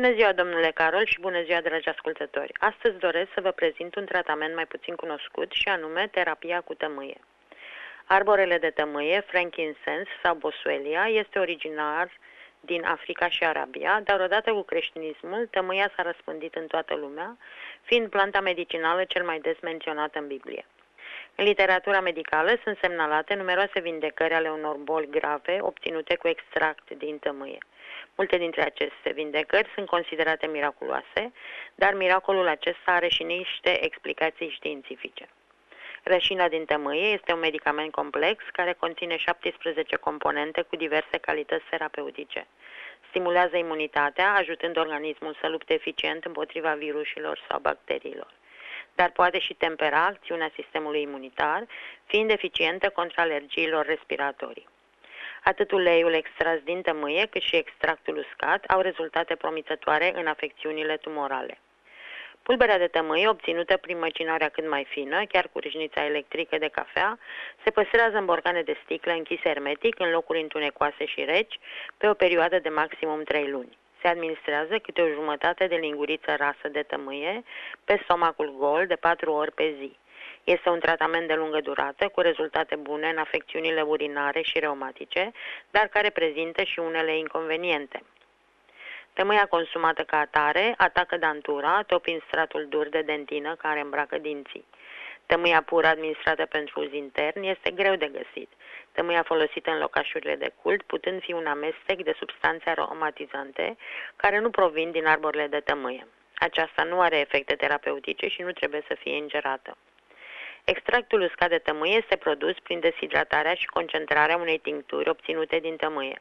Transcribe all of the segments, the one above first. Bună ziua, domnule Carol, și bună ziua, dragi ascultători! Astăzi doresc să vă prezint un tratament mai puțin cunoscut și anume terapia cu tămâie. Arborele de tămâie, frankincense sau boswellia, este originar din Africa și Arabia, dar odată cu creștinismul, tămâia s-a răspândit în toată lumea, fiind planta medicinală cel mai des menționată în Biblie. În literatura medicală sunt semnalate numeroase vindecări ale unor boli grave obținute cu extract din tămâie. Multe dintre aceste vindecări sunt considerate miraculoase, dar miracolul acesta are și niște explicații științifice. Rășina din tămâie este un medicament complex care conține 17 componente cu diverse calități terapeutice. Stimulează imunitatea, ajutând organismul să lupte eficient împotriva virusilor sau bacteriilor, dar poate și tempera acțiunea sistemului imunitar, fiind eficientă contra alergiilor respiratorii. Atât uleiul extras din tămâie, cât și extractul uscat au rezultate promițătoare în afecțiunile tumorale. Pulberea de tămâie, obținută prin măcinarea cât mai fină, chiar cu râșnița electrică de cafea, se păstrează în borcane de sticlă închise hermetic, în locuri întunecoase și reci, pe o perioadă de maximum 3 luni. Se administrează câte o jumătate de linguriță rasă de tămâie pe stomacul gol de 4 ori pe zi. Este un tratament de lungă durată, cu rezultate bune în afecțiunile urinare și reumatice, dar care prezintă și unele inconveniente. Tămâia consumată ca atare atacă dantura, topind stratul dur de dentină care îmbracă dinții. Tămâia pură administrată pentru uz intern este greu de găsit. Tămâia folosită în locașurile de cult putând fi un amestec de substanțe aromatizante care nu provin din arborile de tămâie. Aceasta nu are efecte terapeutice și nu trebuie să fie ingerată. Extractul uscat de tămâie este produs prin deshidratarea și concentrarea unei tincturi obținute din tămâie.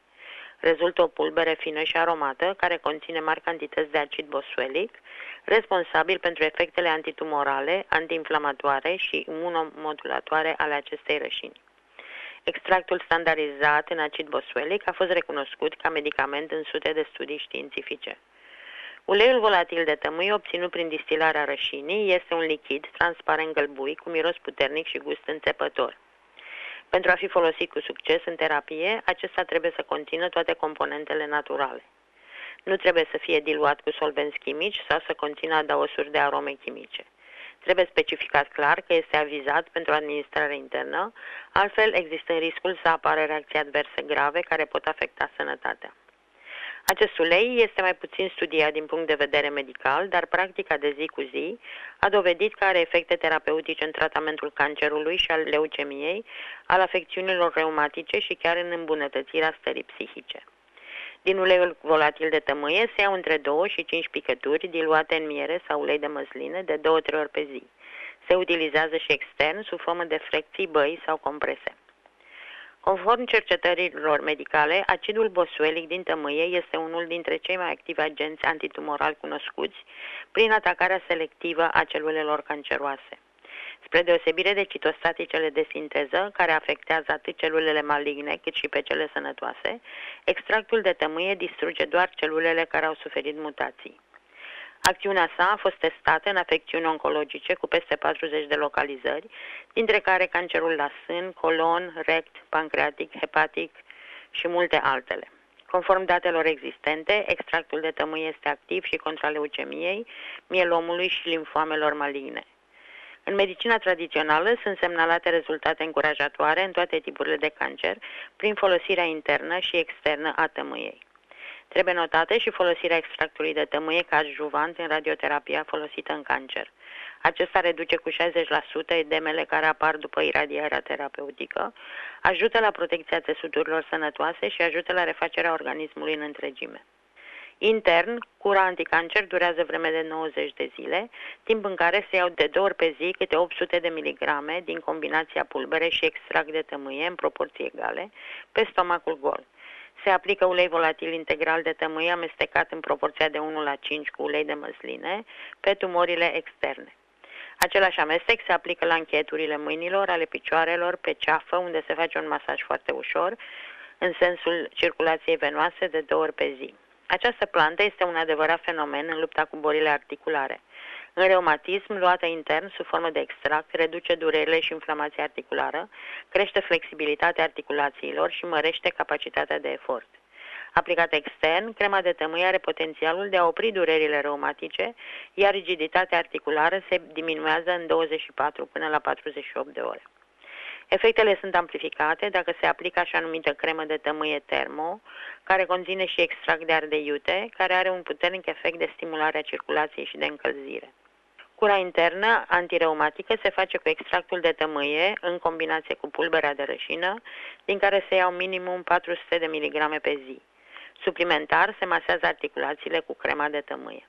Rezultă o pulbere fină și aromată, care conține mari cantități de acid boswellic, responsabil pentru efectele antitumorale, antiinflamatoare și imunomodulatoare ale acestei rășini. Extractul standardizat în acid boswellic a fost recunoscut ca medicament în sute de studii științifice. Uleiul volatil de tămâie obținut prin distilarea rășinii este un lichid transparent gălbui cu miros puternic și gust înțepător. Pentru a fi folosit cu succes în terapie, acesta trebuie să conțină toate componentele naturale. Nu trebuie să fie diluat cu solvenți chimici sau să conțină adaosuri de arome chimice. Trebuie specificat clar că este avizat pentru administrare internă, altfel există riscul să apară reacții adverse grave care pot afecta sănătatea. Acest ulei este mai puțin studiat din punct de vedere medical, dar practica de zi cu zi a dovedit că are efecte terapeutice în tratamentul cancerului și al leucemiei, al afecțiunilor reumatice și chiar în îmbunătățirea stării psihice. Din uleiul volatil de tămâie se iau între 2 și 5 picături diluate în miere sau ulei de măsline de 2-3 ori pe zi. Se utilizează și extern sub formă de frecții, băi sau comprese. Conform cercetărilor medicale, acidul boswellic din tămâie este unul dintre cei mai activi agenți antitumorali cunoscuți prin atacarea selectivă a celulelor canceroase. Spre deosebire de citostaticele de sinteză, care afectează atât celulele maligne cât și pe cele sănătoase, extractul de tămâie distruge doar celulele care au suferit mutații. Acțiunea sa a fost testată în afecțiuni oncologice cu peste 40 de localizări, dintre care cancerul la sân, colon, rect, pancreatic, hepatic și multe altele. Conform datelor existente, extractul de tămâie este activ și contra leucemiei, mielomului și limfoamelor maligne. În medicina tradițională sunt semnalate rezultate încurajatoare în toate tipurile de cancer prin folosirea internă și externă a tămâiei. Trebuie notată și folosirea extractului de tămâie ca adjuvant în radioterapia folosită în cancer. Acesta reduce cu 60% edemele care apar după iradiarea terapeutică, ajută la protecția țesuturilor sănătoase și ajută la refacerea organismului în întregime. Intern, cura anticancer durează vreme de 90 de zile, timp în care se iau de 2 ori pe zi câte 800 de miligrame din combinația pulbere și extract de tămâie în proporții egale pe stomacul gol. Se aplică ulei volatil integral de tămâie amestecat în proporția de 1:5 cu ulei de măsline pe tumorile externe. Același amestec se aplică la încheieturile mâinilor, ale picioarelor, pe ceafă, unde se face un masaj foarte ușor, în sensul circulației venoase de 2 ori pe zi. Această plantă este un adevărat fenomen în lupta cu bolile articulare. În reumatism, luată intern sub formă de extract, reduce durerile și inflamația articulară, crește flexibilitatea articulațiilor și mărește capacitatea de efort. Aplicată extern, crema de tămâie are potențialul de a opri durerile reumatice, iar rigiditatea articulară se diminuează în 24 până la 48 de ore. Efectele sunt amplificate dacă se aplică așa numită cremă de tămâie termo, care conține și extract de ardei iute, care are un puternic efect de stimulare a circulației și de încălzire. Cura internă antireumatică se face cu extractul de tămâie în combinație cu pulberea de rășină, din care se iau minimum 400 de miligrame pe zi. Suplimentar, se masează articulațiile cu crema de tămâie.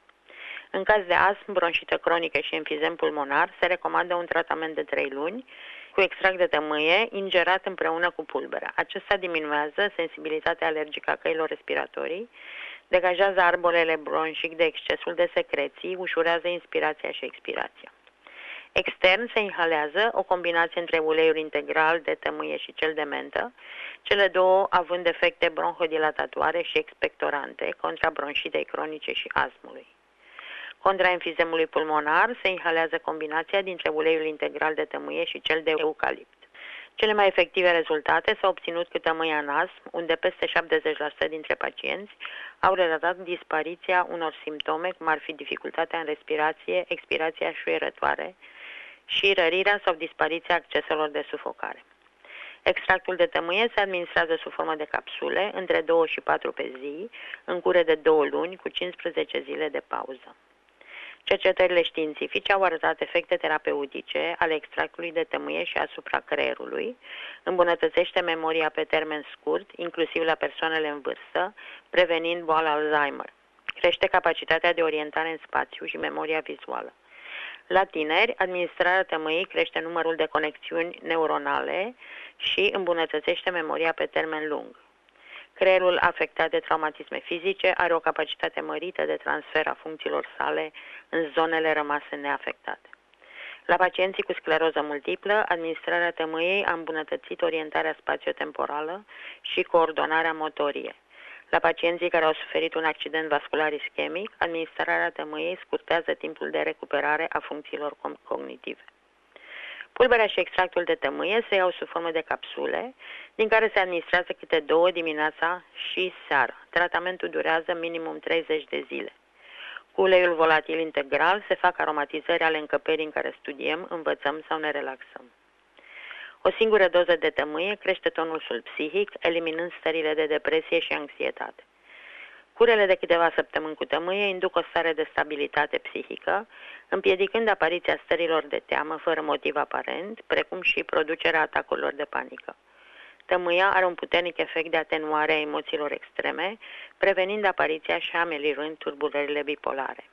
În caz de astm, bronșită cronică și enfizem pulmonar, se recomandă un tratament de 3 luni cu extract de tămâie ingerat împreună cu pulberea. Acesta diminuează sensibilitatea alergică a căilor respiratorii, degajează arborele bronșic de excesul de secreții, ușurează inspirația și expirația. Extern se inhalează o combinație între uleiul integral de tămâie și cel de mentă, cele două având efecte bronhodilatatoare și expectorante contra bronșitei cronice și astmului. Contra enfizemului pulmonar se inhalează combinația dintre uleiul integral de tămâie și cel de eucalipt. Cele mai efective rezultate s-au obținut cu tămâia în astm, unde peste 70% dintre pacienți au relatat dispariția unor simptome, cum ar fi dificultatea în respirație, expirația șuierătoare și rărirea sau dispariția acceselor de sufocare. Extractul de tămâie se administrează sub formă de capsule, între 2 și 4 pe zi, în cure de 2 luni, cu 15 zile de pauză. Cercetările științifice au arătat efecte terapeutice ale extractului de tămâie și asupra creierului, îmbunătățește memoria pe termen scurt, inclusiv la persoanele în vârstă, prevenind boala Alzheimer, crește capacitatea de orientare în spațiu și memoria vizuală. La tineri, administrarea tămâii crește numărul de conexiuni neuronale și îmbunătățește memoria pe termen lung. Creierul afectat de traumatisme fizice are o capacitate mărită de transfer a funcțiilor sale în zonele rămase neafectate. La pacienții cu scleroză multiplă, administrarea tămâiei a îmbunătățit orientarea spațiotemporală și coordonarea motorie. La pacienții care au suferit un accident vascular ischemic, administrarea tămâiei scurtează timpul de recuperare a funcțiilor cognitive. Pulberea și extractul de tămâie se iau sub formă de capsule, din care se administrează câte 2 dimineața și seara. Tratamentul durează minimum 30 de zile. Cu uleiul volatil integral se fac aromatizări ale încăperii în care studiem, învățăm sau ne relaxăm. O singură doză de tămâie crește tonusul psihic, eliminând stările de depresie și anxietate. Curele de câteva săptămâni cu tămâie induc o stare de stabilitate psihică, împiedicând apariția stărilor de teamă fără motiv aparent, precum și producerea atacurilor de panică. Tămâia are un puternic efect de atenuare a emoțiilor extreme, prevenind apariția și ameliorând tulburările bipolare.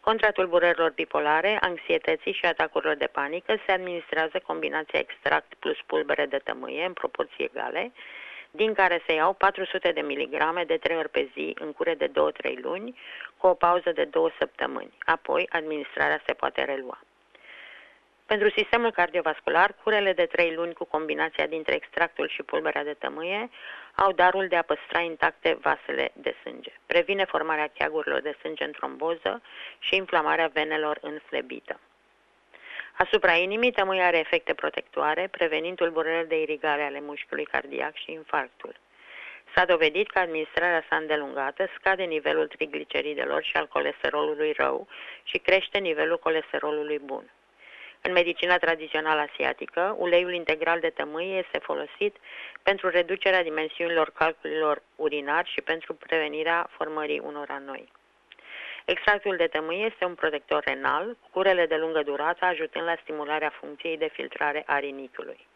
Contra tulburărilor bipolare, anxietății și atacurilor de panică se administrează combinația extract plus pulbere de tămâie în proporții egale, din care se iau 400 de miligrame de 3 ori pe zi în cure de 2-3 luni, cu o pauză de 2 săptămâni. Apoi, administrarea se poate relua. Pentru sistemul cardiovascular, curele de 3 luni cu combinația dintre extractul și pulberea de tămâie au darul de a păstra intacte vasele de sânge. Previne formarea cheagurilor de sânge în tromboză și inflamarea venelor în flebită. Asupra inimii, tămâia are efecte protectoare, prevenind tulburări de irigare ale mușchiului cardiac și infarctul. S-a dovedit că administrarea sa îndelungată scade nivelul trigliceridelor și al colesterolului rău și crește nivelul colesterolului bun. În medicina tradițională asiatică, uleiul integral de tămâie este folosit pentru reducerea dimensiunilor calculilor urinari și pentru prevenirea formării unora noi. Extractul de tămâie este un protector renal, curele de lungă durată ajutând la stimularea funcției de filtrare a rinichiului.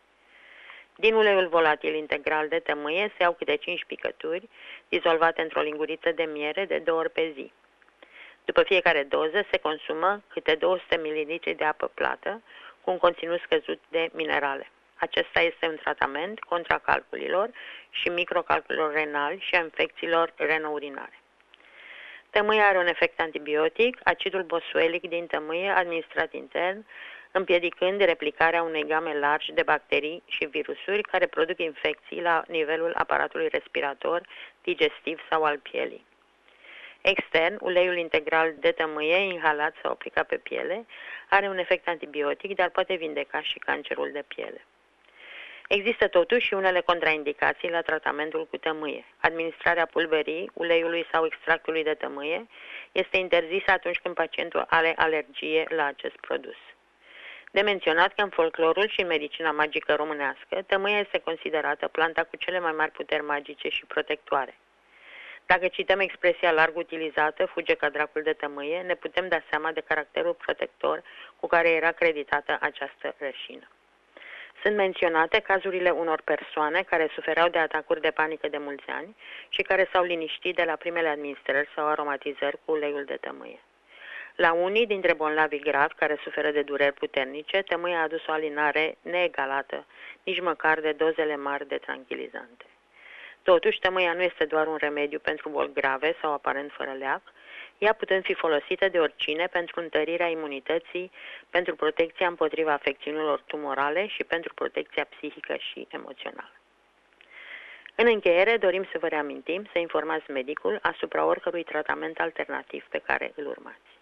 Din uleiul volatil integral de tămâie se iau câte 5 picături, dizolvate într-o linguriță de miere de 2 ori pe zi. După fiecare doză se consumă câte 200 ml de apă plată, cu un conținut scăzut de minerale. Acesta este un tratament contra calculilor și microcalculilor renali și a infecțiilor renourinare. Tămâia are un efect antibiotic, acidul boswellic din tămâie administrat intern, împiedicând replicarea unei game largi de bacterii și virusuri care produc infecții la nivelul aparatului respirator, digestiv sau al pielii. Extern, uleiul integral de tămâie, inhalat sau aplicat pe piele, are un efect antibiotic, dar poate vindeca și cancerul de piele. Există totuși și unele contraindicații la tratamentul cu tămâie. Administrarea pulberii, uleiului sau extractului de tămâie este interzisă atunci când pacientul are alergie la acest produs. De menționat că în folclorul și în medicina magică românească, tămâia este considerată planta cu cele mai mari puteri magice și protectoare. Dacă cităm expresia larg utilizată, fuge ca dracul de tămâie, ne putem da seama de caracterul protector cu care era creditată această rășină. Sunt menționate cazurile unor persoane care sufereau de atacuri de panică de mulți ani și care s-au liniștit de la primele administrări sau aromatizări cu uleiul de tămâie. La unii dintre bolnavii gravi care suferă de dureri puternice, tămâia a adus o alinare neegalată, nici măcar de dozele mari de tranquilizante. Totuși, tămâia nu este doar un remediu pentru boli grave sau aparent fără leac, ea putând fi folosită de oricine pentru întărirea imunității, pentru protecția împotriva afecțiunilor tumorale și pentru protecția psihică și emoțională. În încheiere, dorim să vă reamintim să informați medicul asupra oricărui tratament alternativ pe care îl urmați.